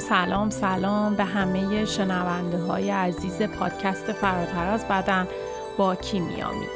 سلام به همه شنونده های عزیز پادکست فراتر از بدن با کیمیامی.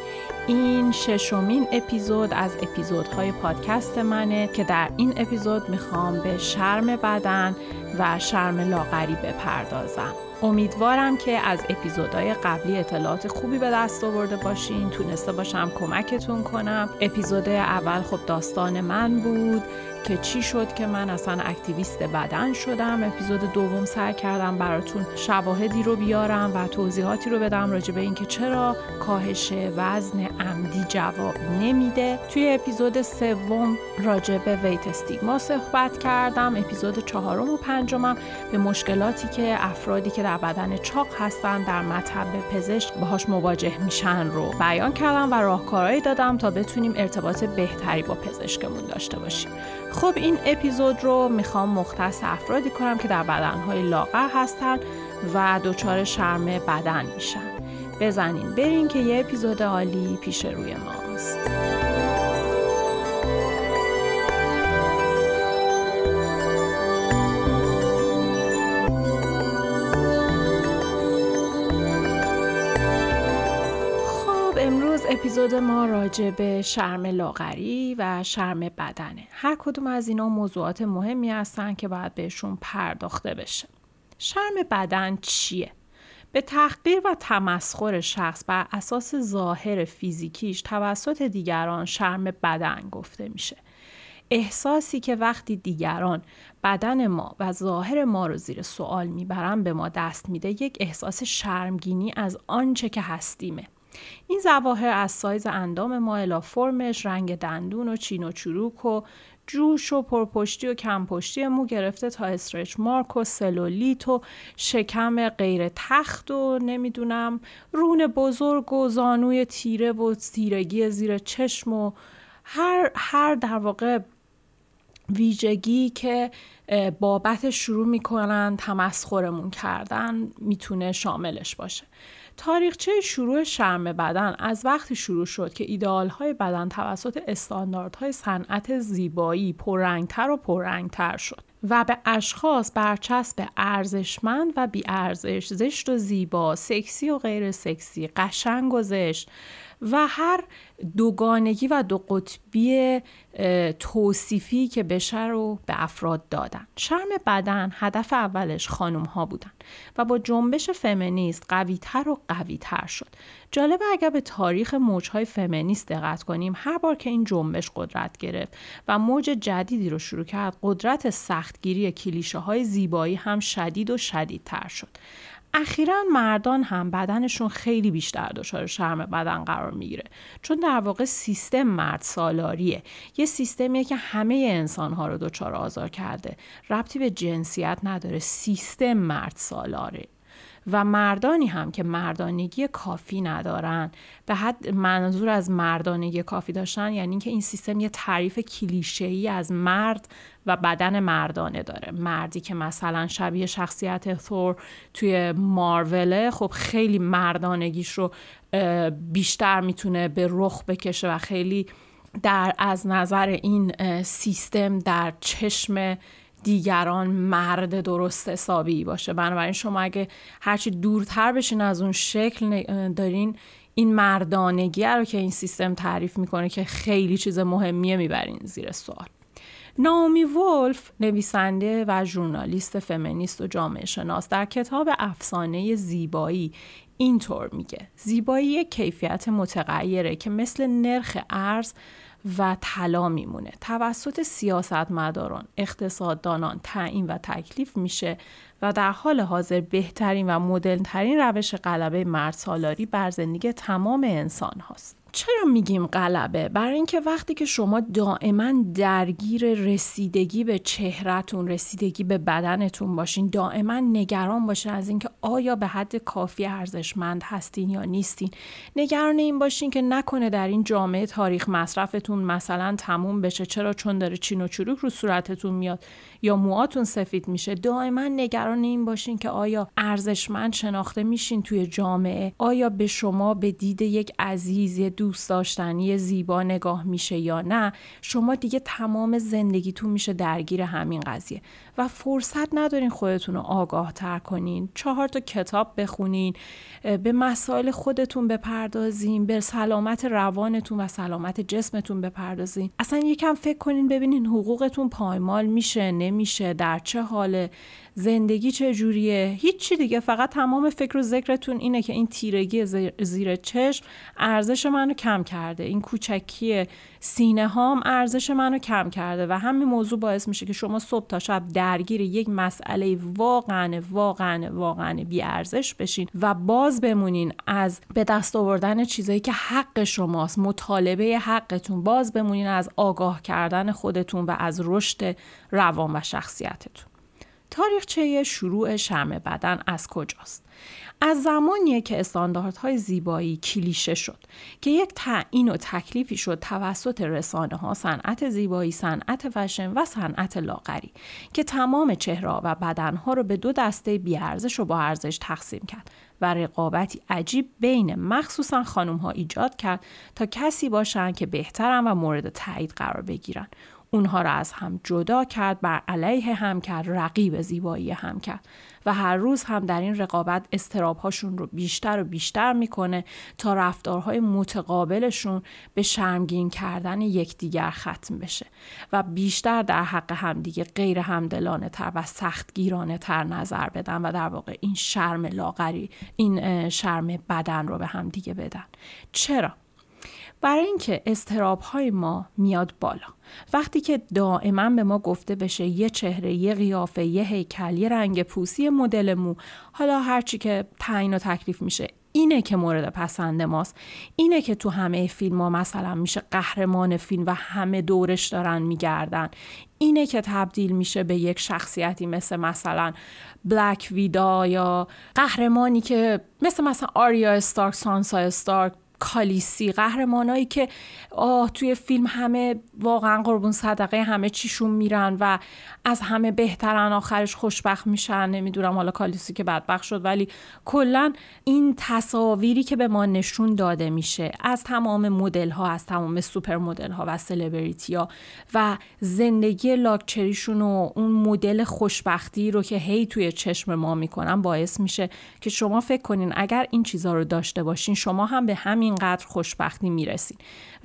این ششمین اپیزود از اپیزودهای پادکست منه که در این اپیزود میخوام به شرم بدن و شرم لاغری بپردازم. امیدوارم که از اپیزودهای قبلی اطلاعات خوبی به دست آورده باشین، تونسته باشم کمکتون کنم. اپیزود اول خب داستان من بود که چی شد که من اصلا اکتیویست بدن شدم. اپیزود دوم سعی کردم براتون شواهدی رو بیارم و توضیحاتی رو بدم راجع به اینکه چرا کاهش وزن عمدی جواب نمیده. توی اپیزود سوم راجع به ویت استیگما صحبت کردم. اپیزود چهارم و پنجمم به مشکلاتی که افرادی که در بدن چاق هستن در مطب پزشک باهاش مواجه میشن رو بیان کردم و راهکارهایی دادم تا بتونیم ارتباط بهتری با پزشکمون داشته باشیم. خب این اپیزود رو میخوام مختص افرادی کنم که در بدنهای لاغر هستن و دچار شرم بدن میشن. بزنین برین که یه اپیزود عالی پیش روی ماست. اپیزود ما راجع به شرم لاغری و شرم بدنه. هر کدوم از اینا موضوعات مهمی هستن که باید بهشون پرداخته بشه. شرم بدن چیه؟ به تحقیر و تمسخر شخص بر اساس ظاهر فیزیکیش توسط دیگران شرم بدن گفته میشه. احساسی که وقتی دیگران بدن ما و ظاهر ما رو زیر سوال میبرن به ما دست میده، یک احساس شرمگینی از آنچه که هستیمه. این ظواهر از سایز اندام ما الی فرمش، رنگ دندون و چین و چروک و جوش و پرپشتی و کمپشتی مو گرفته تا استرچ مارک و سلولیت و شکم غیر تخت و نمیدونم رون بزرگ و زانوی تیره و تیرگی زیر چشم و هر در واقع ویژگی که بابت شروع میکنن تمسخرمون کردن میتونه شاملش باشه. تاریخچه شروع شرم بدن از وقتی شروع شد که ایدئال‌های بدن توسط استانداردهای صنعت زیبایی پررنگتر و پررنگتر شد و به اشخاص برچسب ارزشمند و بی‌ارزش، زشت و زیبا، سکسی و غیر سکسی، قشنگ و زشت و هر دوگانگی و دو قطبی توصیفی که بشه رو به افراد دادن. شرم بدن هدف اولش خانم ها بودن و با جنبش فمینیست قوی‌تر و قوی‌تر شد. جالب اگر به تاریخ موج‌های فمینیست دقت کنیم، هر بار که این جنبش قدرت گرفت و موج جدیدی رو شروع کرد، قدرت سختگیری کلیشه‌های زیبایی هم شدید و شدیدتر شد. اخیراً مردان هم بدنشون خیلی بیشتر دچار شرم بدن قرار میگیره، چون در واقع سیستم مرد سالاریه، یه سیستمیه که همه انسانها رو دچار آزار کرده، ربطی به جنسیت نداره، سیستم مرد سالاره و مردانی هم که مردانگی کافی ندارن، به حد منظور از مردانگی کافی داشتن یعنی این که این سیستم یه تعریف کلیشه‌ای از مرد و بدن مردانه داره. مردی که مثلا شبیه شخصیت ثور توی ماروله، خب خیلی مردانگیش رو بیشتر میتونه به رخ بکشه و خیلی در از نظر این سیستم در چشم دیگران مرد درست حسابی باشه. بنابراین شما اگه هرچی دورتر بشین از اون شکل دارین، این مردانگی رو که این سیستم تعریف میکنه که خیلی چیز مهمیه میبرین زیر سوال. نائومی وولف، نویسنده و ژورنالیست فمینیست و جامعه شناس، در کتاب افسانه زیبایی اینطور میگه: زیبایی یک کیفیت متغیره که مثل نرخ ارز و طلا میمونه، توسط سیاستمداران، اقتصاددانان تعیین و تکلیف میشه و در حال حاضر بهترین و مدرن ترین روش غلبه مردسالاری بر زندگی تمام انسان هاست. چرا میگیم غلبه؟ برای اینکه وقتی که شما دائما درگیر رسیدگی به چهرهتون، رسیدگی به بدنتون باشین، دائما نگران باشین از اینکه آیا به حد کافی ارزشمند هستین یا نیستین، نگران این باشین که نکنه در این جامعه تاریخ مصرفتون مثلا تموم بشه، چرا چون داره چین و چروک رو صورتتون میاد یا موهاتون سفید میشه، دائما نگران این باشین که آیا ارزشمند شناخته میشین توی جامعه، آیا به شما به دید یک عزیز، یک دوست داشتنی زیبا نگاه میشه یا نه، شما دیگه تمام زندگیتون میشه درگیر همین قضیه و فرصت ندارین خودتون رو آگاه تر کنین، 4 تا کتاب بخونین، به مسائل خودتون بپردازین، به سلامت روانتون و سلامت جسمتون بپردازین. اصلا یکم فکر کنین ببینین حقوقتون پایمال میشه نمیشه، در چه حاله، زندگی چه جوریه، هیچی دیگه، فقط تمام فکر و ذکرتون اینه که این تیرگی زیر چشم ارزش منو کم کرده، این کوچکی سینه هام ارزش منو کم کرده، و همین موضوع باعث میشه که شما صبح تا شب درگیر یک مسئله واقعا بی ارزش بشین و باز بمونین از به دست آوردن چیزایی که حق شماست، مطالبه حقتون، باز بمونین از آگاه کردن خودتون و از رشد روان و شخصیتتون. تاریخچه شروع شرم بدن از کجاست؟ از زمانیه که استانداردهای زیبایی کلیشه شد که یک تعیین و تکلیفی شد توسط رسانه‌ها، صنعت زیبایی، صنعت فشن و صنعت لاغری که تمام چهره و بدنها رو به 2 دسته بی‌ارزش و با ارزش تقسیم کرد و رقابتی عجیب بین مخصوصا خانم‌ها ایجاد کرد تا کسی باشن که بهترن و مورد تایید قرار بگیرن. اونها را از هم جدا کرد، بر علیه هم کرد، رقیب زیبایی هم کرد و هر روز هم در این رقابت استرابهاشون رو بیشتر و بیشتر میکنه تا رفتارهای متقابلشون به شرمگین کردن یکدیگر ختم بشه و بیشتر در حق همدیگه غیر همدلانه تر و سختگیرانه تر نظر بدن و در واقع این شرم لاغری، این شرم بدن رو به همدیگه بدن. چرا؟ برای اینکه اضطراب‌های ما میاد بالا. وقتی که دائما به ما گفته بشه یه چهره، یه قیافه، یه هیکل، یه رنگ پوست، یه مدل مو، حالا هرچی که تعیین و تکلیف میشه اینه که مورد پسند ماست، اینه که تو همه فیلم ها مثلا میشه قهرمان فیلم و همه دورش دارن میگردن، اینه که تبدیل میشه به یک شخصیتی مثل مثلا بلک ویدا یا قهرمانی که مثل مثلا آریا استارک، سانسا استارک، کالیسی، قهرمانایی که توی فیلم همه واقعا قربون صدقه همه چیشون میرن و از همه بهترن، آخرش خوشبخت میشن. نمیدونم حالا کالیسی که بدبخت شد، ولی کلا این تصاویری که به ما نشون داده میشه از تمام مدل ها، از تمام سوپر مدل ها و سلبریتی ها و زندگی لاکچریشون و اون مدل خوشبختی رو که هی توی چشم ما میکنن، باعث میشه که شما فکر کنین اگر این چیزا رو داشته باشین شما هم به همین اینقدر خوشبختی میرسین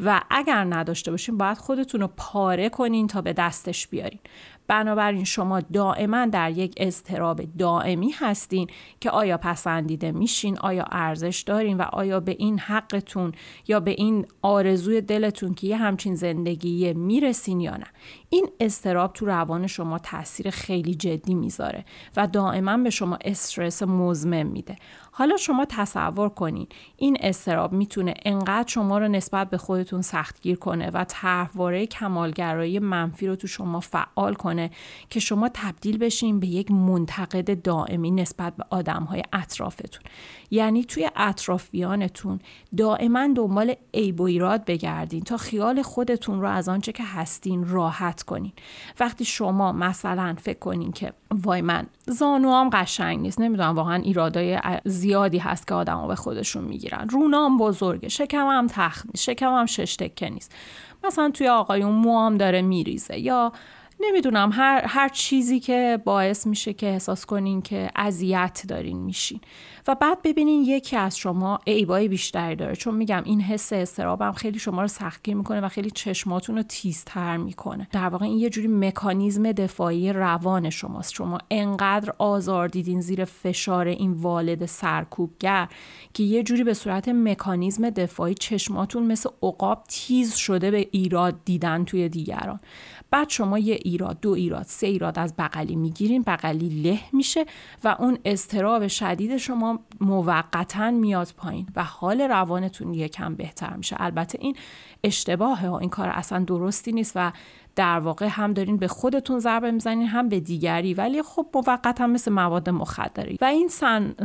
و اگر نداشته باشین باید خودتون رو پاره کنین تا به دستش بیارین. بنابراین شما دائما در یک اضطراب دائمی هستین که آیا پسندیده میشین، آیا ارزش دارین و آیا به این حقتون یا به این آرزوی دلتون که یه همچین زندگیه میرسین یا نه. این اضطراب تو روان شما تاثیر خیلی جدی میذاره و دائما به شما استرس مزمن میده. حالا شما تصور کنین این اضطراب میتونه انقدر شما رو نسبت به خودتون سختگیر کنه و طرحواره کمالگرایی منفی رو تو شما فعال کنه که شما تبدیل بشین به یک منتقد دائمی نسبت به آدم‌های اطرافتون. یعنی توی اطرافیانتون دائما دنبال عیب و ایراد بگردین تا خیال خودتون رو از آنچه که هستین راحت کنین. وقتی شما مثلا فکر کنین که وای من زانوام قشنگ نیست، نمیدونم واقعا ایرادای زیادی هست که آدما به خودشون میگیرن، رونام بزرگه، شکمم تخم نیست، شکمم 6 تکه نیست، مثلا توی آقایون موام داره میریزه، یا نمیدونم هر چیزی که باعث میشه که احساس کنین که اذیت دارین میشین و بعد ببینین یکی از شما عیبای بیشتری داره. چون میگم این حس استرابم خیلی شما رو سختگیر میکنه و خیلی چشماتون رو تیزتر میکنه. در واقع این یه جوری مکانیزم دفاعی روان شماست. شما انقدر آزار دیدین زیر فشار این والد سرکوبگر که یه جوری به صورت مکانیزم دفاعی چشماتون مثل عقاب تیز شده به ایراد دیدن توی دیگران. بعد شما یه ایراد، 2 ایراد، 3 ایراد از بغلی میگیرین، بغلی له میشه و اون اضطراب شدید شما موقتاً میاد پایین و حال روانتون یکم بهتر میشه. البته این اشتباهه ها، این کار اصلا درستی نیست و در واقع هم دارین به خودتون ضربه میزنین هم به دیگری، ولی خب موقت هم مثل مواد مخدری و این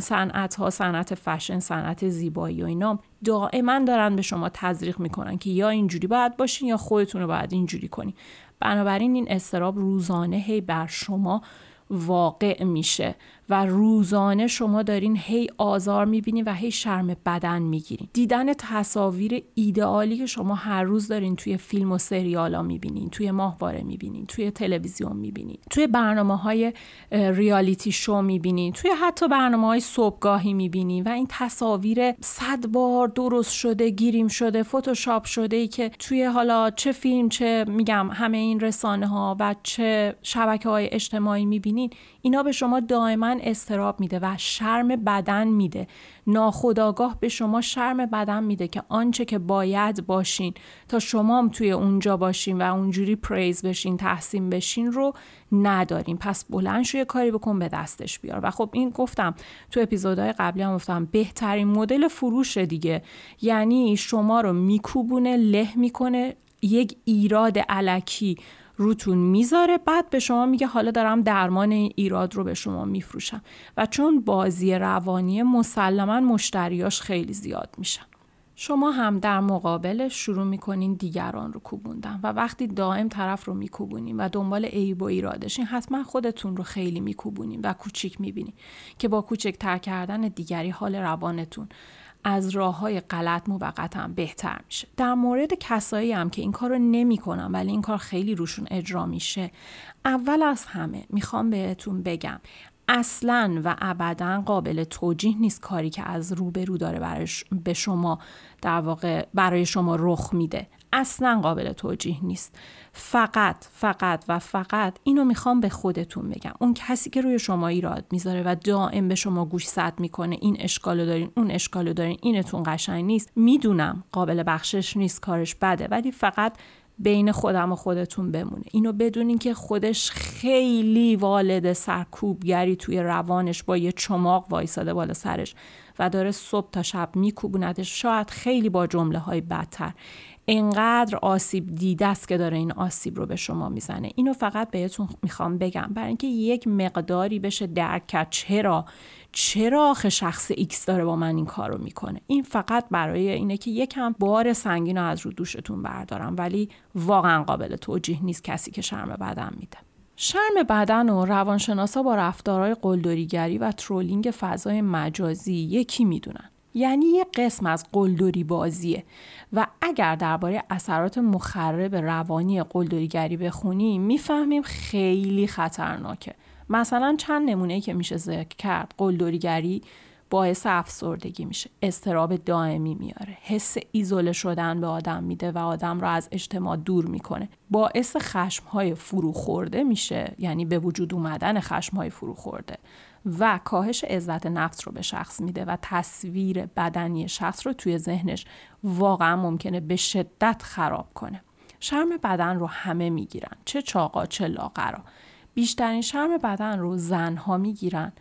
صنعت‌ها، صنعت فشن، صنعت زیبایی و اینا دائما دارن به شما تزریق میکنن که یا اینجوری باید باشین یا خودتون رو باید اینجوری کنین. بنابراین این اضطراب روزانه هی بر شما واقع میشه و روزانه شما دارین هی آزار میبینین و هی شرم بدن میگیرین. دیدن تصاویر ایدئالی که شما هر روز دارین توی فیلم و سریالا میبینین، توی ماهواره میبینین، توی تلویزیون میبینین، توی برنامه‌های ریالیتی شو میبینین، توی حتی برنامه‌های صبحگاهی میبینین و این تصاویر 100 بار درست شده، گریم شده، فتوشاپ شده ای که توی حالا چه فیلم، چه میگم همه این رسانه ها و چه شبکه‌های اجتماعی میبینین، اینا به شما دائما استراب میده و شرم بدن میده. ناخودآگاه به شما شرم بدن میده که آنچه که باید باشین تا شما هم توی اونجا باشین و اونجوری پریز بشین، تحسین بشین رو ندارین. پس بلند شو یه کاری بکن، به دستش بیار. و خب این گفتم تو اپیزودهای قبلی هم گفتم بهترین مدل فروش دیگه، یعنی شما رو میکوبونه، له میکنه، یک ایراد الکی روتون میذاره، بعد به شما میگه حالا دارم درمان ایراد رو به شما میفروشم. و چون بازی روانی، مسلماً مشتریاش خیلی زیاد میشن. شما هم در مقابل شروع میکنین دیگران رو کوبوندن و وقتی دائم طرف رو میکوبونین و دنبال عیب و ایرادشین، حتما خودتون رو خیلی میکوبونین و کوچیک میبینین که با کوچکتر کردن دیگری حال روانتون از راه‌های غلط موقتا هم بهتر میشه. در مورد کسایی هم که این کارو نمی‌کنن ولی این کار خیلی روشون اجرا میشه، اول از همه میخوام بهتون بگم اصلاً و ابداً قابل توجیه نیست کاری که از روبرو داره به شما در واقع برای شما رخ میده. اصلا قابل توجیه نیست. فقط اینو میخوام به خودتون بگم، اون کسی که روی شما ایراد میذاره و دائم به شما گوش سد میکنه، این اشکالو دارین، اون اشکالو دارین، اینتون قشنگ نیست، میدونم قابل بخشش نیست، کارش بده، ولی فقط بین خودم و خودتون بمونه. اینو بدونین که خودش خیلی والد سرکوبگری توی روانش با یه چماق وایساده بالا سرش و داره صبح تا شب میکوبوندش، شاید خیلی با جمله‌های بدتر. اینقدر آسیب دیده است که داره این آسیب رو به شما میزنه. اینو فقط بهتون میخوام بگم برای اینکه یک مقداری بشه درک کرد چرا آخه شخص ایکس داره با من این کار رو میکنه. این فقط برای اینه که یکم بار سنگین رو از رو دوشتون بردارم، ولی واقعا قابل توجیه نیست کسی که شرم بدن میده. شرم بدن و روانشناسا با رفتارهای قلدریگری و ترولینگ فضای مجازی یکی میدونن، یعنی یه قسم از قلدری بازیه. و اگر درباره اثرات مخرب روانی قلدریگری بخونیم میفهمیم خیلی خطرناکه. مثلا چند نمونه‌ای که میشه ذکر کرد: قلدریگری باعث افسردگی میشه، اضطراب دائمی میاره، حس ایزوله شدن به آدم میده و آدم رو از اجتماع دور میکنه، باعث خشم‌های فروخورده میشه، یعنی به وجود اومدن خشم‌های فروخورده، و کاهش عزت نفس رو به شخص میده و تصویر بدنی شخص رو توی ذهنش واقعا ممکنه به شدت خراب کنه. شرم بدن رو همه میگیرن، چه چاقا چه لاغرا. بیشترین شرم بدن رو زنها میگیرن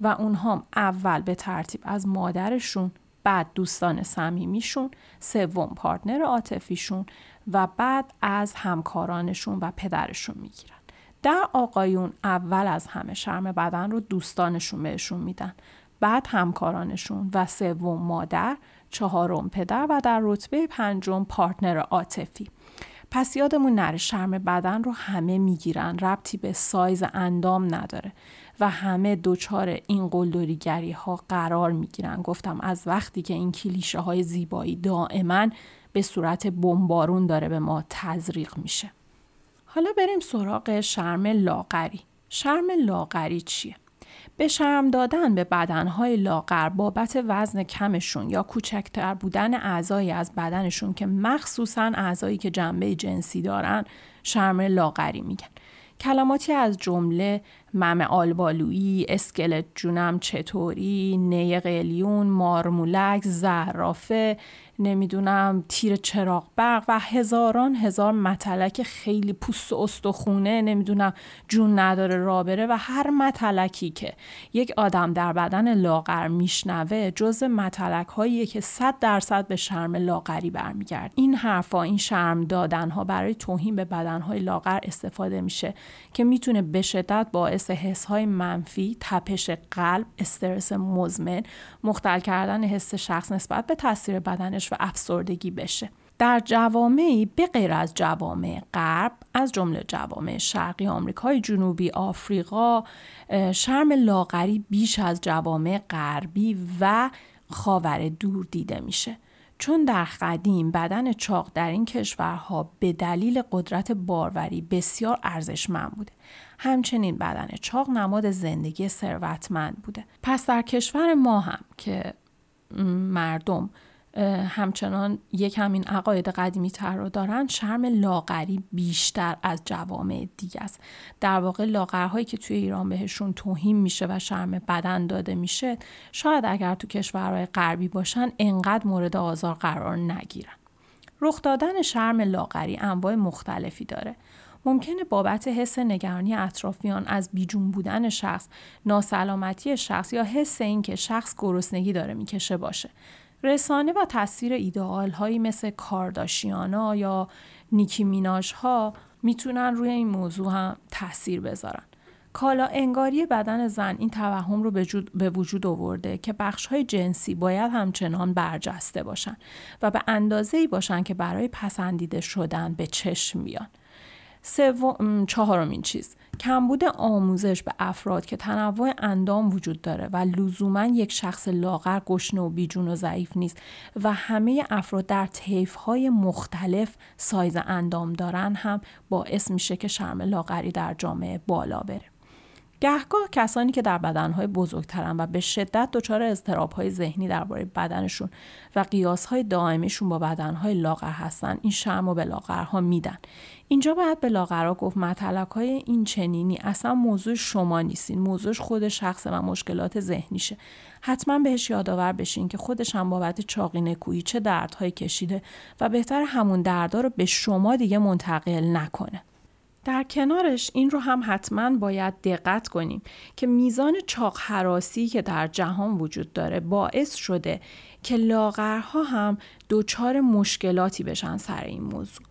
و اونها اول به ترتیب از مادرشون، بعد دوستان صمیمیشون، سوم پارتنر عاطفیشون و بعد از همکارانشون و پدرشون میگیرن. در آقایون اول از همه شرم بدن رو دوستانشون بهشون میدن، بعد همکارانشون و سوم مادر، چهارم پدر و در رتبه پنجم پارتنر عاطفی. پس یادمون نره شرم بدن رو همه میگیرن، ربطی به سایز اندام نداره و همه دوچار این قلدریگری ها قرار میگیرن. گفتم از وقتی که این کلیشه های زیبایی دائما به صورت بمبارون داره به ما تزریق میشه. حالا بریم سراغ شرم لاغری. شرم لاغری چیه؟ به شرم دادن به بدنهای لاغر بابت وزن کمشون یا کوچکتر بودن اعضایی از بدنشون که مخصوصاً اعضایی که جنبه جنسی دارن شرم لاغری میگن. کلماتی از جمله مم آلبالویی، اسکلت جونم چطوری، نی قلیون، مارمولک، زرافه، نمیدونم تیر چراغ برق و هزاران هزار متلک خیلی پوست و استخونه، نمیدونم جون نداره رابره و هر متلکی که یک آدم در بدن لاغر میشنوه جز متلک هاییه که 100% به شرم لاغری برمیگرد. این حرفا، این شرم دادنها برای توهین به بدنهای لاغر استفاده میشه که میتونه به شدت باعث حسهای منفی، تپش قلب، استرس مزمن، مختل کردن حس شخص نسبت به تاثیر بدنش و افسردگی بشه. در جوامعی به غیر از جوامع غرب، از جمله جوامع شرقی آمریکای جنوبی، آفریقا، شرم لاغری بیش از جوامع غربی و خاور دور دیده میشه. چون در قدیم بدن چاق در این کشورها به دلیل قدرت باروری بسیار ارزشمند بوده. همچنین بدن چاق نماد زندگی ثروتمند بوده. پس در کشور ما هم که مردم همچنان یکم این عقاید قدیمی تر رو دارن، شرم لاغری بیشتر از جوامع دیگه است. در واقع لاغرهایی که توی ایران بهشون توهین میشه و شرم بدن داده میشه، شاید اگر تو کشورهای غربی باشن انقدر مورد آزار قرار نگیرن. رخ دادن شرم لاغری انواع مختلفی داره. ممکنه بابت حس نگرانی اطرافیان از بیجون بودن شخص، ناسلامتی شخص یا حس این که شخص گرسنگی داره میکشه باشه. رسانه و تاثیر ایدئال هایی مثل کارداشیانا یا نیکی میناژ ها میتونن روی این موضوع هم تاثیر بذارن. کالا انگاری بدن زن این توهم رو به وجود آورده که بخش های جنسی باید همچنان برجسته باشن و به اندازه‌ای باشن که برای پسندیده شدن به چشم بیان. چهارمین چیز، کمبود آموزش به افراد که تنوع اندام وجود داره و لزوما یک شخص لاغر گشنه و بیجون و ضعیف نیست و همه افراد در طیف‌های مختلف سایز اندام دارن هم باعث میشه که شرم لاغری در جامعه بالا بره. گهگاه کسانی که در بدنهای بزرگترن و به شدت دچار اضطراب‌های ذهنی درباره بدنشون و قیاس‌های دائمیشون با بدنهای لاغر هستن، این شرم رو به لاغرها میدن. اینجا باید به لاغرها گفت مطلق‌های این چنینی اصلا موضوع شما نیستین، موضوعش خود شخصه و مشکلات ذهنیشه. حتما بهش یادآور بشین که خودش هم بابت چاقینه کویی چه دردهایی کشیده و بهتر همون دردا رو به شما دیگه منتقل نکنه. در کنارش این رو هم حتما باید دقت کنیم که میزان چاق هراسی که در جهان وجود داره باعث شده که لاغرها هم دوچار مشکلاتی بشن سر این موضوع.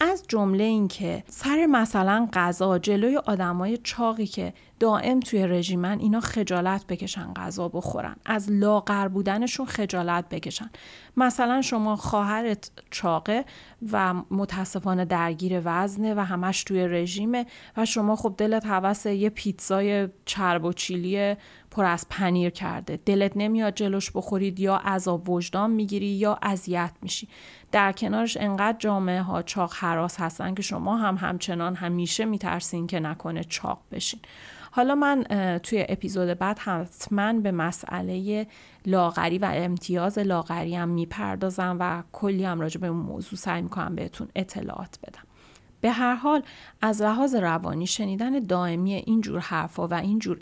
از جمله این که سر مثلا غذا جلوی آدمای چاقی که دائم توی رژیمن اینا خجالت بکشن غذا بخورن، از لاغر بودنشون خجالت بکشن. مثلا شما خواهرت چاقه و متاسفانه درگیر وزنه و همش توی رژیمه و شما خب دلت هوس یه پیتزای چرب و چیلی پر از پنیر کرده، دلت نمیاد جلوش بخورید، یا عذاب وجدان میگیری یا اذیت میشی. در کنارش انقدر جامعه ها چاق هراس هستن که شما هم همچنان همیشه میترسین که نکنه چاق بشین. حالا من توی اپیزود بعد حتما به مسئله لاغری و امتیاز لاغری هم میپردازم و کلی هم راجع به اون موضوع سعی میکنم بهتون اطلاعات بدم. به هر حال از لحاظ روانی شنیدن دائمی اینجور حرفا و اینجور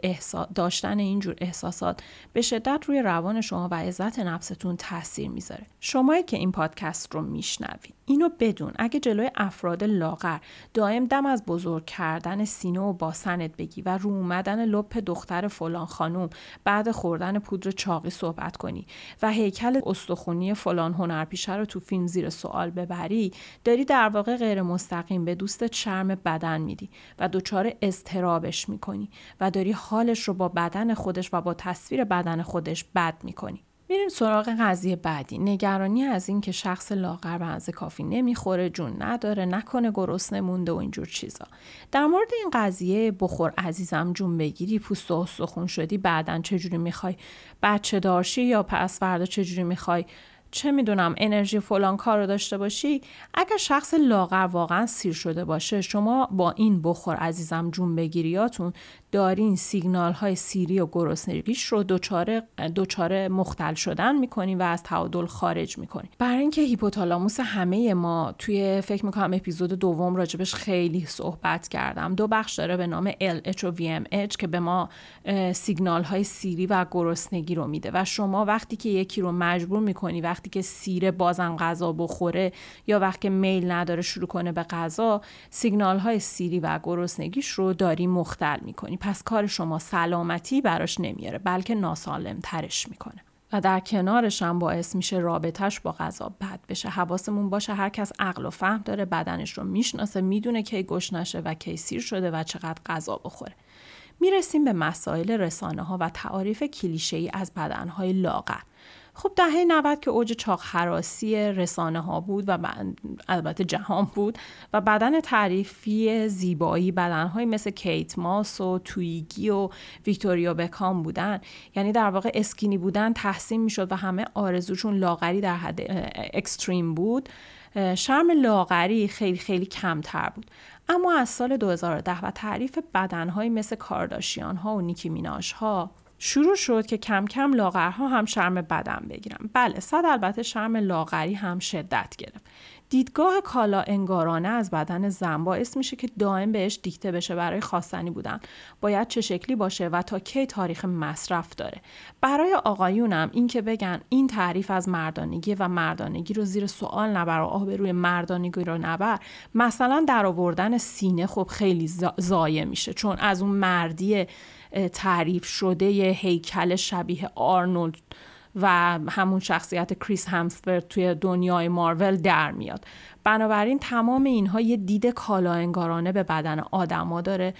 داشتن اینجور احساسات به شدت روی روان شما و عزت نفستون تاثیر میذاره. شمایی که این پادکست رو میشنوید اینو بدون، اگه جلوی افراد لاغر دائم دم از بزرگ کردن سینه و باسنت بگی و رو اومدن لپ دختر فلان خانوم بعد خوردن پودر چاقی صحبت کنی و هیکل استخونی فلان هنرپیشه رو تو فیلم زیر سوال ببری، داری در واقع غیر مستقیم به دوستت شرم بدن میدی و دچار اضطرابش میکنی و داری حالش رو با بدن خودش و با تصویر بدن خودش بد میکنی. میریم سراغ قضیه بعدی، نگرانی از این که شخص لاغر به اندازه کافی نمیخوره، جون نداره، نکنه گرسنه مونده و اینجور چیزا. در مورد این قضیه بخور عزیزم جون بگیری، پوست و استخون شدی، بعدن چجوری میخوای بچه دارشی یا پس فردا چجوری میخوای چه میدونم انرژی فلان کار رو داشته باشی، اگر شخص لاغر واقعا سیر شده باشه، شما با این بخور عزیزم جون بگیریاتون دارین سیگنال های سیری و گرسنگیش رو دوچاره مختل شدن میکنین و از تعادل خارج میکنین. برای اینکه هیپوتالاموس همه ما توی فکر میکنم اپیزود دوم راجبش خیلی صحبت کردم، دو بخش داره به نام LHVMH که به ما سیگنال های سیری و گرسنگی رو میده و شما وقتی که یکی رو مجبور میکنی، وقتی که سیره بازم غذا بخوره یا وقتی که میل نداره شروع کنه به غذا، سیگنال های سیری و گرسنگیش رو داری مختل میکنی. پس کار شما سلامتی براش نمیاره بلکه ناسالم ترش میکنه و در کنارش هم باعث میشه رابطهش با غذا بد بشه. حواسمون باشه، هر کس عقل و فهم داره، بدنش رو میشناسه، میدونه کی گشنشه و کی سیر شده و چقدر غذا بخوره. میرسیم به مسائل رسانه ها و تعاریف کلیشه‌ای از بدنهای لاغر. خب دهه 90 که اوج چاق هراسی رسانه ها بود و البته جهان بود و بدن تعریفی زیبایی بدنهایی مثل کیت ماس و تویگی و ویکتوریا بکام بودن، یعنی در واقع اسکینی بودن تحسین میشد و همه آرزوشون لاغری در حد اکستریم بود. شرم لاغری خیلی خیلی کمتر بود. اما از سال 2010 و تعریف بدنهایی مثل کارداشیان ها و نیکی میناژ ها شروع شد که کم کم لاغرها هم شرم بدن بگیرن. بله صد البته شرم لاغری هم شدت گرفت. دیدگاه کالا انگارانه از بدن زن باعث میشه که دائم بهش دیکته بشه برای خواستنی بودن باید چه شکلی باشه و تا کی تاریخ مصرف داره. برای آقایونم این که بگن این تعریف از مردانگی و مردانگی رو زیر سوال نبر و آبروی مردانگی رو نبر، مثلا در آوردن سینه خب خیلی ضایع میشه، چون از اون مردی تعریف شده هیکل شبیه آرنولد و همون شخصیت کریس همسورت توی دنیای مارول در میاد. بنابراین تمام اینها یه دید کالاانگارانه به بدن آدم‌ها داره،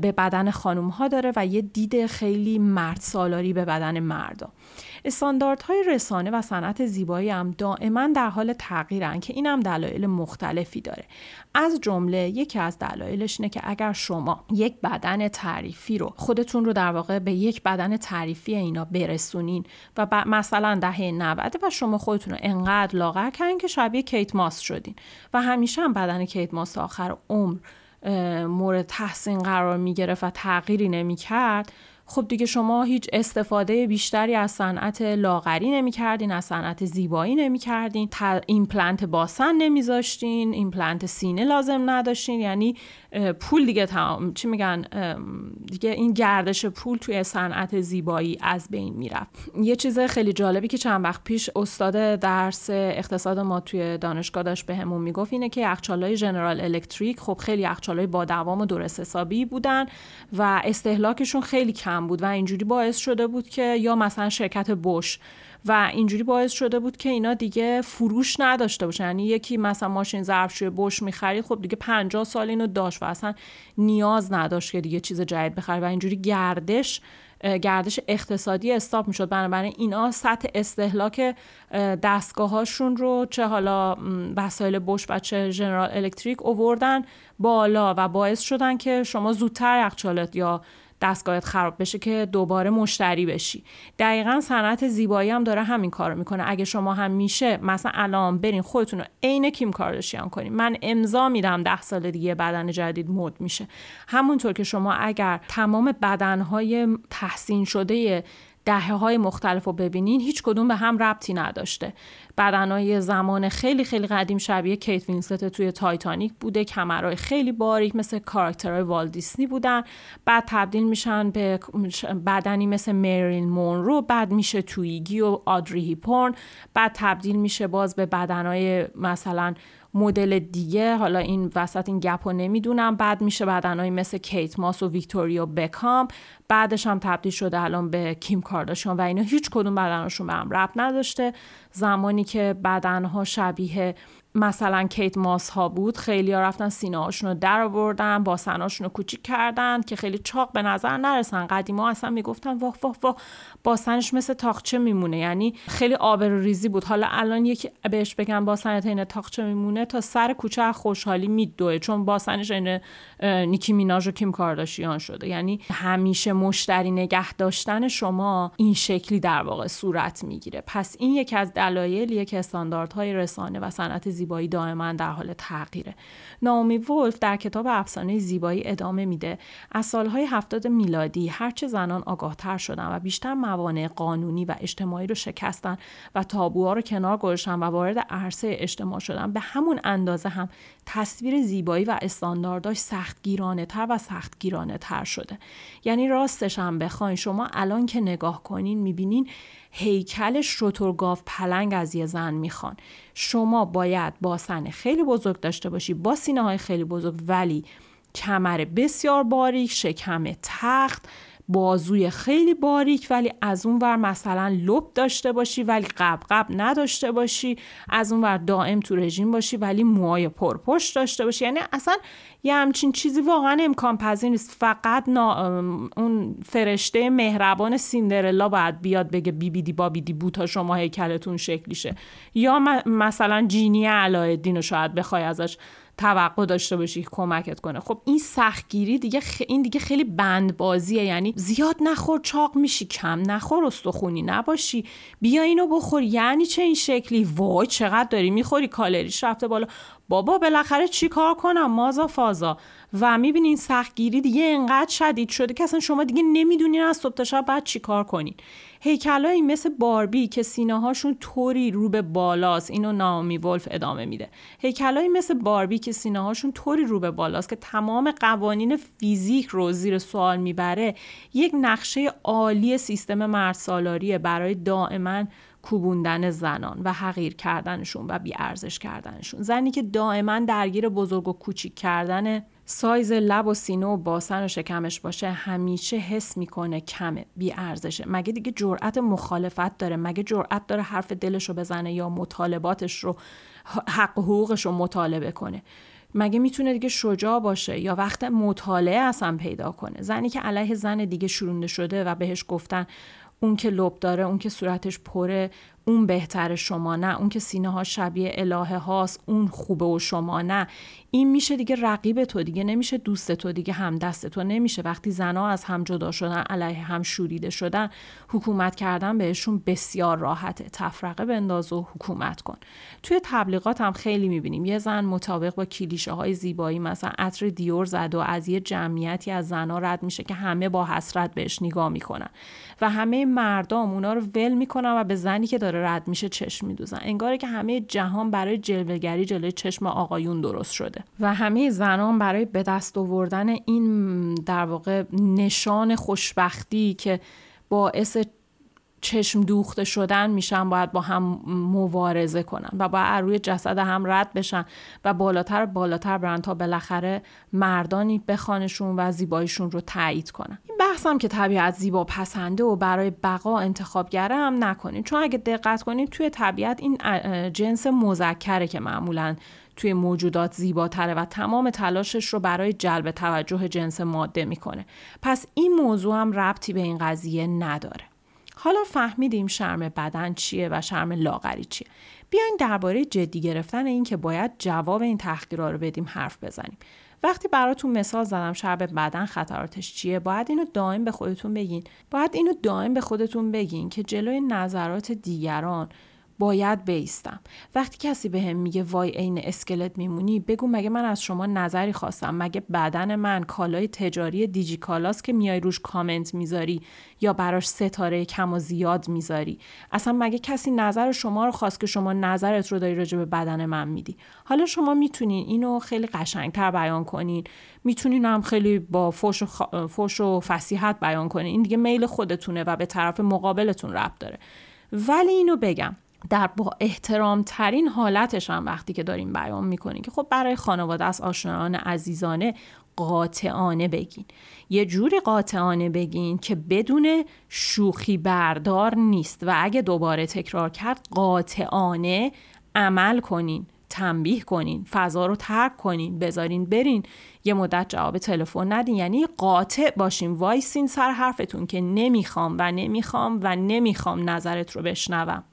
به بدن خانم‌ها داره و یه دید خیلی مرد سالاری به بدن مردا. استانداردهای رسانه و صنعت زیبایی هم دائما در حال تغییرن که اینم دلایل مختلفی داره. از جمله یکی از دلایلش اینه که اگر شما یک بدن تعریفی رو خودتون رو در واقع به یک بدن تعریفی اینا برسونین و مثلا دهه 90 و شما خودتون رو انقدر لاغر کردین که شبیه کیت ماس شدین و همیشه هم بدن کیت ماس آخر عمر مورد تحسین قرار می گرفت و تغییری نمی کرد، خب دیگه شما هیچ استفاده بیشتری از صنعت لاغری نمی کردین، از صنعت زیبایی نمی کردین، ایمپلنت باسن نمی ذاشتین، ایمپلنت سینه لازم نداشتین، یعنی پول دیگه تمام چی میگن دیگه این گردش پول توی صنعت زیبایی از بین میرفت. یه چیز خیلی جالبی که چند وقت پیش استاد درس اقتصاد ما توی دانشگاه داشت بهمون میگفت اینه که یخچالای جنرال الکتریک خب خیلی یخچالای با دوام و درست حسابی بودن و استهلاکشون خیلی کم بود و اینجوری باعث شده بود که یا مثلا شرکت بوش و اینجوری باعث شده بود که اینا دیگه فروش نداشته باشن، یعنی یکی مثلا ماشین ظرفشوی بوش می‌خرید خب دیگه 50 سال اینو داشت و اصلا نیاز نداشت که دیگه چیز جدید بخره و اینجوری گردش اقتصادی استاپ میشد. بنابراین اینا سطح استهلاک دستگاهاشون رو چه حالا وسایل بوش و چه جنرال الکتریک آوردن بالا و باعث شدن که شما زودتر یخچالت یا دستگاهت خراب بشه که دوباره مشتری بشی. دقیقاً صنعت زیبایی هم داره همین کارو میکنه. اگه شما هم میشه مثلا الان برین خودتون رو عین کیم کارداشیان کنین، من امضا میدم 10 سال دیگه بدن جدید مد میشه. همونطور که شما اگر تمام بدنهای تحسین شده دهه‌های مختلف رو ببینین هیچ کدوم به هم ربطی نداشته. بدنهای زمان خیلی خیلی قدیم شبیه کیت وینسلت توی تایتانیک بوده، کمرهای خیلی باریک مثل کاراکترهای والت دیسنی بودن، بعد تبدیل میشن به بدنی مثل مرلین مونرو، بعد میشه تویگی و آدری هیپورن، بعد تبدیل میشه باز به بدنهای مثلا مدل دیگه، حالا این وسط این گپو نمیدونم، بعد میشه بدنایی مثل کیت ماس و ویکتوریا بکام، بعدش هم تبدیل شده الان به کیم کارداشیان و اینا هیچ کدوم بدنشون به هم ربط نداشته. زمانی که بدنها شبیه مثلا کیت ماس ها بود خیلی ها رفتن سینه هاشون رو در آوردن، باسن هاشون رو کوچیک کردن که خیلی چاق به نظر نرسن. قدیما اصلا میگفتن واه واه واه باسنش مثل تاقچه میمونه، یعنی خیلی آبروریزی بود. حالا الان یکی بهش بگن باسنت این تاقچه میمونه تا سر کوچه خوشحالی میدوه، چون باسنش این نیکی میناژ و کیم کارداشیان شده. یعنی همیشه مشتری نگه داشتن شما این شکلی در واقع صورت میگیره. پس این یکی از دلایلیه که استانداردهای رسانه و صنعت زیبایی دائما در حال تغییره. نائومی وولف در کتاب افسانه زیبایی ادامه میده از سالهای 70 میلادی هرچه زنان آگاه‌تر شدن و بیشتر موانع قانونی و اجتماعی رو شکستن و تابوها رو کنار گذاشتن و وارد عرصه اجتماع شدن، به همون اندازه هم تصویر زیبایی و استاندارداش سختگیرانه‌تر و سختگیرانه‌تر شده. یعنی راستش هم بخواین شما الان که نگاه کنین میبینین هیکل شترگاو پلنگ از یه زن میخوان. شما باید باسن خیلی بزرگ داشته باشی با سینه های خیلی بزرگ ولی کمر بسیار باریک، شکم تخت، بازوی خیلی باریک ولی از اون ور مثلا لب داشته باشی ولی قبقب نداشته باشی، از اون ور دائم تو رژیم باشی ولی موهای پرپشت داشته باشی. یعنی اصلا یه همچین چیزی واقعا امکان پذیر نیست. فقط اون فرشته مهربان سیندرلا باید بیاد بگه بی بی دی با بی دی بو تا شما هیکلتون شکلی شه، یا مثلا جینی علاءالدین رو شاید بخوای ازش توقع داشته باشی که کمکت کنه. خب این سختگیری دیگه این دیگه خیلی بندبازیه. یعنی زیاد نخور چاق میشی، کم نخور استخونی نباشی، بیا اینو بخور. یعنی چه این شکلی؟ وای چقدر داری میخوری، کالریش رفته بالا. بابا بالاخره چی کار کنم مازا فازا. و میبینی این سختگیری دیگه اینقدر شدید شده که اصلا شما دیگه نمیدونین از صبح تا شب بعد چی کار کنین. هیکلایی مثل باربی که سینه‌هاشون طوری رو به بالاست، اینو نائومی وولف ادامه میده، هیکلایی مثل باربی که سینه‌هاشون طوری رو به بالاست که تمام قوانین فیزیک رو زیر سوال میبره، یک نقشه عالی سیستم مردسالاریه برای دائما کوبوندن زنان و حقیر کردنشون و بی‌ارزش کردنشون. زنی که دائما درگیر بزرگ و کوچیک کردن سایز لب و سینه و باسن و شکمش باشه، همیشه حس میکنه کمه، بی‌ارزشه. مگه دیگه جرأت مخالفت داره؟ مگه جرأت داره حرف دلش رو بزنه یا مطالباتش رو، حق و حقوقش رو مطالبه کنه؟ مگه میتونه دیگه شجاع باشه یا وقت مطالعه اصلا پیدا کنه؟ زنی که علیه زن دیگه شورونده شده و بهش گفتن اون که لب داره، اون که صورتش پره، اون بهتر شما نه، اون که سینه ها شبیه الهه هاست، اون خوبه و شما نه، این میشه دیگه رقیب تو، دیگه نمیشه دوست تو، دیگه همدست تو نمیشه. وقتی زنها از هم جدا شدن، علیه هم شوریده شدن، حکومت کردن بهشون بسیار راحته. تفرقه بنداز و حکومت کن. توی تبلیغات هم خیلی میبینیم یه زن مطابق با کلیشه های زیبایی مثلا عطر دیور زد و از یه جمعیتی از زنها رد میشه که همه با حسرت بهش نگاه میکنن و همه مردم اونا رو ول میکنن و به زنی که رد میشه چشم میدوزن. انگاره که همه جهان برای جلوه‌گری جلوی چشم آقایون درست شده و همه زنان برای به دست آوردن این در واقع نشان خوشبختی که باعث چشم دوخته شدن میشن باید با هم مبارزه کنن و باید روی جسد هم رد بشن و بالاتر بالاتر برن تا بالاخره مردانی بخوانشون و زیباییشون رو تایید کنن. این بحثم که طبیعت زیبا پسنده و برای بقا انتخابگره هم نکنین، چون اگه دقت کنین توی طبیعت این جنس مذکره که معمولاً توی موجودات زیباتره و تمام تلاشش رو برای جلب توجه جنس ماده میکنه. پس این موضوع هم ربطی به این قضیه نداره. حالا فهمیدیم شرم بدن چیه و شرم لاغری چیه. بیاین درباره جدی گرفتن این که باید جواب این تحقیرها رو بدیم حرف بزنیم. وقتی براتون مثال زدم شرم بدن خطراتش چیه، باید اینو دائم به خودتون بگین. که جلوی نظرات دیگران باید بیستم. وقتی کسی بهم میگه وای عین اسکلت میمونی، بگو مگه من از شما نظری خواستم؟ مگه بدن من کالای تجاری دیجیکالاست که میای روش کامنت میذاری یا براش ستاره کم و زیاد میذاری؟ اصلا مگه کسی نظر شما رو خواست که شما نظرت رو داری راجع به بدن من میدی؟ حالا شما میتونین اینو خیلی قشنگتر بیان کنین، میتونین هم خیلی با فوش و فصیحت بیان کنین. این دیگه میل خودتونه و به طرف مقابلتون ربط داره. ولی اینو بگم در با احترام ترین حالتش هم وقتی که داریم بیان میکنین که خب برای خانواده از آشنایان عزیزانه، قاطعانه بگین. یه جوری قاطعانه بگین که بدون شوخی بردار نیست و اگه دوباره تکرار کرد قاطعانه عمل کنین، تنبیه کنین، فضا رو ترک کنین، بذارین برین، یه مدت جواب تلفن ندین. یعنی قاطع باشین، وایسین سر حرفتون که نمیخوام نظرت رو بشنوم.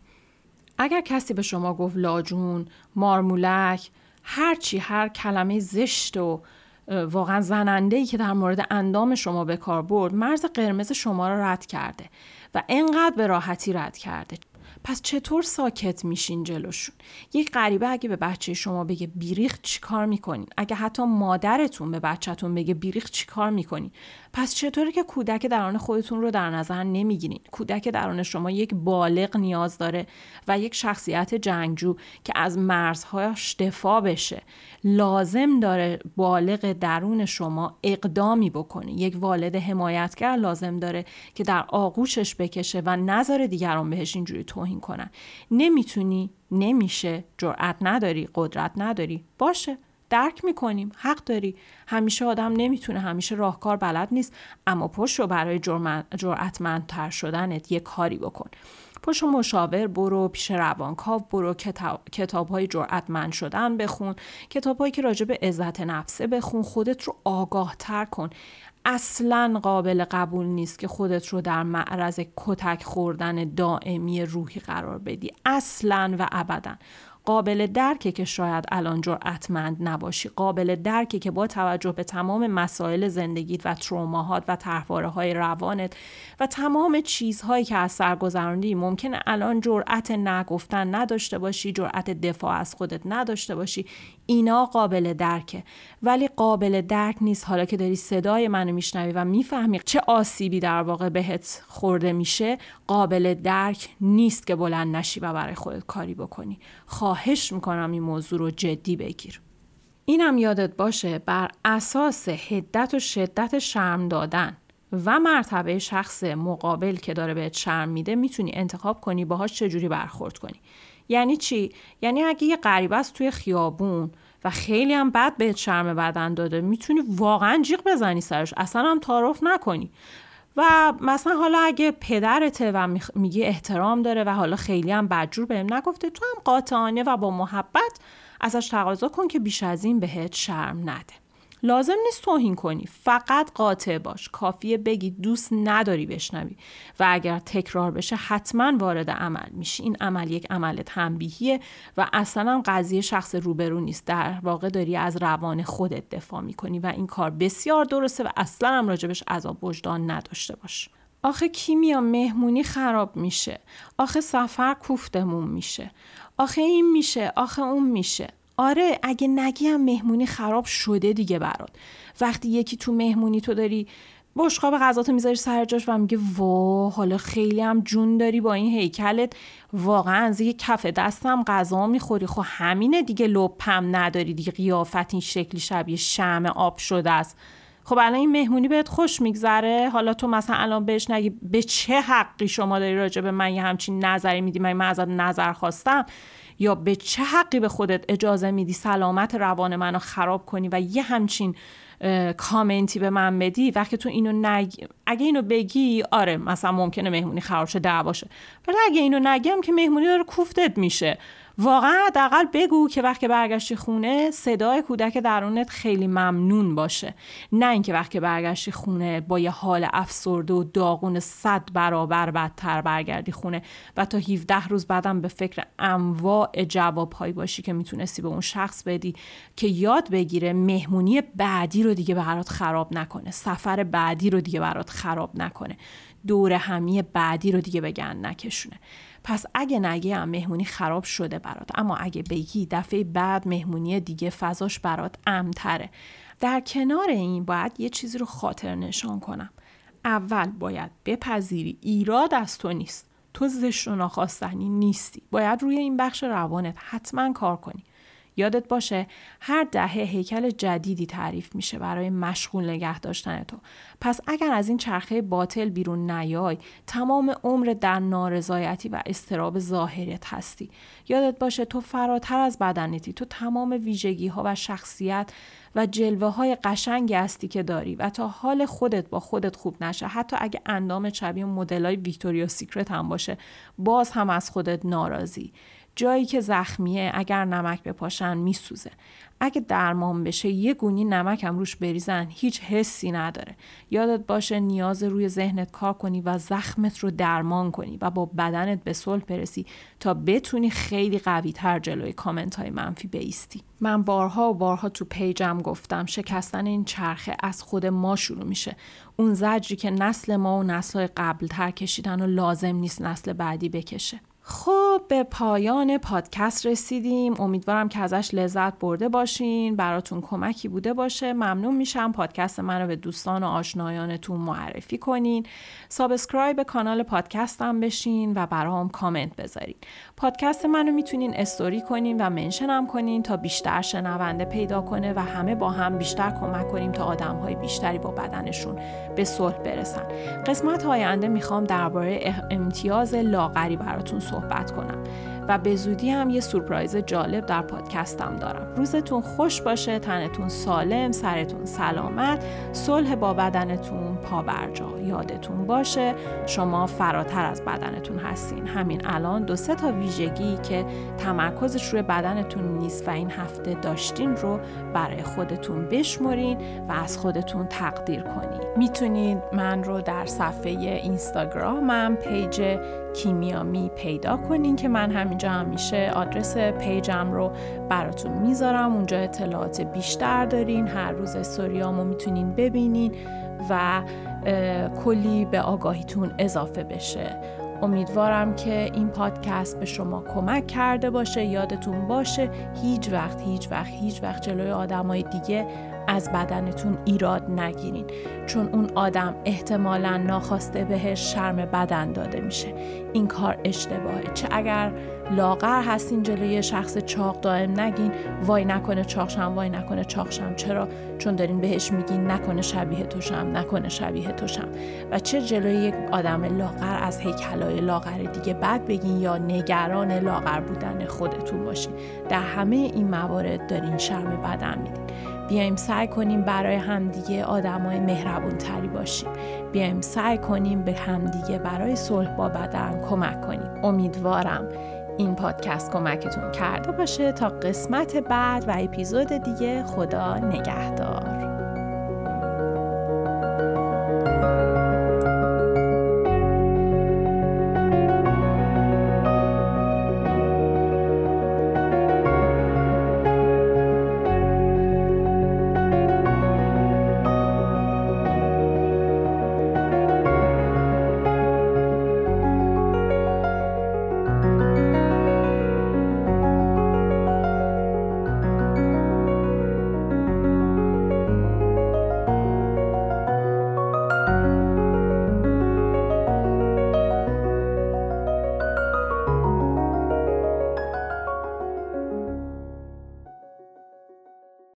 اگر کسی به شما گفت لاجون، مارمولک، هرچی هر کلمه زشت و واقعا زننده‌ای که در مورد اندام شما به کار برد، مرز قرمز شما را رد کرده و انقدر به راحتی رد کرده، پس چطور ساکت میشین جلوشون؟ یک غریبه اگه به بچه شما بگه بیریخ چی کار میکنین؟ اگه حتی مادرتون به بچه‌تون بگه بیریخ چی کار میکنین؟ پس چطوره که کودک درون خودتون رو در نظر نمیگیرین؟ کودک درون شما یک بالغ نیاز داره و یک شخصیت جنگجو که از مرزهاش دفاع بشه. لازم داره بالغ درون شما اقدامی بکنه. یک والد حمایتگر لازم داره که در آغوشش بکشه و نذاره دیگران بهش اینجوری توهین کنن. نمیتونی، نمیشه، جرأت نداری، قدرت نداری، باشه. درک میکنیم، حق داری، همیشه آدم نمیتونه، همیشه راهکار بلد نیست، اما پشت رو برای جرأتمندتر شدنت یه کاری بکن. پشت مشاور برو، پیش روانکاو برو، کتاب‌های جرأتمند شدن بخون، کتاب‌هایی که راجع به عزت نفسه بخون، خودت رو آگاه‌تر کن. اصلاً قابل قبول نیست که خودت رو در معرض کتک خوردن دائمی روحی قرار بدی. اصلاً و ابداً. قابل درکه که شاید الان جرأتمند نباشی، قابل درکه که با توجه به تمام مسائل زندگیت و تروماهات و طرحواره‌های روانت و تمام چیزهایی که از سر گذروندی ممکنه الان جرأت نگفتن نداشته باشی، جرأت دفاع از خودت نداشته باشی. اینا قابل درکه، ولی قابل درک نیست حالا که داری صدای منو میشنوی و میفهمی چه آسیبی در واقع بهت خورده میشه، قابل درک نیست که بلند نشی و برای خودت کاری بکنی. خواهش میکنم این موضوع رو جدی بگیر. اینم یادت باشه بر اساس حدت و شدت شرم دادن و مرتبه شخص مقابل که داره بهت شرم میده میتونی انتخاب کنی باهاش چجوری برخورد کنی. یعنی چی؟ یعنی اگه یه غریبه است توی خیابون و خیلی هم بد بهت شرم بدن داده، میتونی واقعا جیغ بزنی سرش، اصلا هم تعارف نکنی. و مثلا حالا اگه پدرته و میگه احترام داره و حالا خیلی هم بدجور بهم نگفته، تو هم قاطعانه و با محبت ازش تقاضا کن که بیش از این بهت شرم نده. لازم نیست توهین کنی، فقط قاطع باش. کافیه بگی دوست نداری بشنوی و اگر تکرار بشه حتما وارد عمل میشی. این عمل یک عمل تنبیهیه و اصلا قضیه شخص روبرو نیست، در واقع داری از روان خودت دفاع میکنی و این کار بسیار درسته و اصلا هم راجبش عذاب وجدان نداشته باش. آخه کیمیا مهمونی خراب میشه، آخه سفر کوفتمون میشه، آخه این میشه، آخه اون میشه. آره، اگه نگیم مهمونی خراب شده دیگه برات. وقتی یکی تو مهمونی تو داری بشقاب غذا تو میذاری سر جاش و میگه وا حالا خیلی هم جون داری با این هیکلت، واقعا از یه کف دستم غذا میخوری. خب همینه دیگه، لپم نداری دیگه، قیافت این شکلی شبیه شمع آب شده است. خب الان این مهمونی بهت خوش میگذره؟ حالا تو مثلا الان بهش نگی به چه حقی شما داری راجع به من یه همچین نظری میدی، من ازت نظر خواستم؟ یا به چه حقی به خودت اجازه میدی سلامت روان منو خراب کنی و یه همچین کامنتی به من بدی؟ وقتی تو اینو نگی، اگه اینو بگی آره مثلا ممکنه مهمونی خراب شه، دعوا شه، ولی اگه اینو نگم که مهمونی داره کوفتت میشه. واقعا حداقل بگو که وقتی برگشتی خونه صدای کودک درونت خیلی ممنون باشه، نه اینکه وقتی برگشتی خونه با یه حال افسرده و داغون 100 برابر بدتر برگردی خونه و تا 17 روز بعدم به فکر انواع جوابهایی باشی که میتونستی به اون شخص بدی که یاد بگیره مهمونی بعدی رو دیگه برات خراب نکنه، سفر بعدی رو دیگه برات خراب نکنه، دور همی بعدی رو دیگه بگن نکشونه. پس اگه نگی هم مهمونی خراب شده برات، اما اگه بگی دفعه بعد مهمونی دیگه فضاش برات امن‌تره. در کنار این باید یه چیزی رو خاطر نشان کنم. اول باید بپذیری ایراد از تو نیست، تو زشت و ناخواستنی نیستی. باید روی این بخش روانت حتما کار کنی. یادت باشه هر دهه هیکل جدیدی تعریف میشه برای مشغول نگه داشتن تو. پس اگر از این چرخه باطل بیرون نیای، تمام عمر در نارضایتی و اضطراب ظاهریت هستی. یادت باشه تو فراتر از بدنتی، تو تمام ویژگی ها و شخصیت و جلوه های قشنگی هستی که داری و تا حال خودت با خودت خوب نشه، حتی اگه اندام شبیه مدلای ویکتوریا سیکرت هم باشه، باز هم از خودت ناراضی. جایی که زخمیه اگر نمک بپاشن میسوزه، اگه درمان بشه یه گونی نمک هم روش بریزن هیچ حسی نداره. یادت باشه نیاز روی ذهنت کار کنی و زخمت رو درمان کنی و با بدنت به صلح برسی تا بتونی خیلی قوی تر جلوی کامنت های منفی بایستی. من بارها و بارها تو پیجم گفتم شکستن این چرخه از خود ما شروع میشه. اون زجری که نسل ما و نسل‌های قبل‌تر کشیدن و لازم نیست نسل بعدی بکشه. خب به پایان پادکست رسیدیم. امیدوارم که ازش لذت برده باشین، براتون کمکی بوده باشه. ممنون میشم پادکست من رو به دوستان و آشنایانتون معرفی کنین، سابسکرایب کانال پادکستم بشین و برام کامنت بذارین. پادکست منو میتونین استوری کنین و منشنم کنین تا بیشتر شنونده پیدا کنه و همه با هم بیشتر کمک کنیم تا آدم‌های بیشتری با بدنشون به صلح برسن. قسمت آینده میخوام درباره امتیاز لاغری براتون صحبت کنم. و به زودی هم یه سورپرایز جالب در پادکستم دارم. روزتون خوش باشه، تنتون سالم، سرتون سلامت، صلح با بدنتون پا بر جا. یادتون باشه شما فراتر از بدنتون هستین. همین الان 2-3 تا ویژگی که تمرکزش روی بدنتون نیست و این هفته داشتین رو برای خودتون بشمرین و از خودتون تقدیر کنین. میتونید من رو در صفحه اینستاگرامم پیج کیمیامی پیدا کنین که من همینجا همیشه آدرس پیجم رو براتون میذارم. اونجا اطلاعات بیشتر دارین، هر روز استوریامو میتونین ببینین و کلی به آگاهیتون اضافه بشه. امیدوارم که این پادکست به شما کمک کرده باشه. یادتون باشه هیچ وقت جلوی آدمای دیگه از بدنتون ایراد نگیرین، چون اون آدم احتمالاً ناخواسته بهش شرم بدن داده میشه. این کار اشتباهه. چه اگر لاغر هستین جلوی شخص چاق دائم نگین وای نکنه چاقشم. چرا؟ چون دارین بهش میگین نکنه شبیه توشم. و چه جلوی یک آدم لاغر از هیکلای لاغر دیگه بد بگین یا نگران لاغر بودن خودتون باشین. در همه این موارد دارین شرم بدن میدین. بیایم سعی کنیم برای همدیگه آدمای مهربونتری باشیم. بیایم سعی کنیم به همدیگه برای صلح با بدن کمک کنیم. امیدوارم این پادکست کمکتون کرده باشه. تا قسمت بعد و اپیزود دیگه، خدا نگهدار.